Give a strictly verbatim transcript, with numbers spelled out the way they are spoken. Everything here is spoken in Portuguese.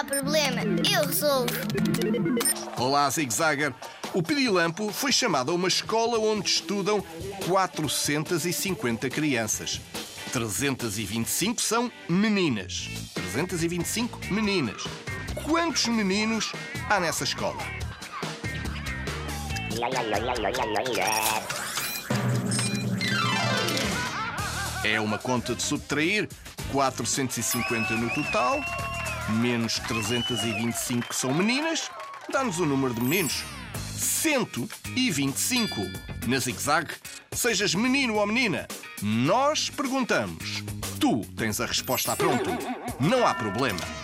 há problema, eu resolvo. Olá, Zig Zagger. O Pirilampo foi chamado a uma escola onde estudam quatrocentas e cinquenta crianças. trezentas e vinte e cinco são meninas. trezentas e vinte e cinco meninas. Quantos meninos há nessa escola? É uma conta de subtrair. quatrocentos e cinquenta no total, menos trezentas e vinte e cinco que são meninas, dá-nos o número de meninos. cento e vinte e cinco. Na Zig-Zag, sejas menino ou menina, nós perguntamos. Tu tens a resposta a pronto. Não há problema.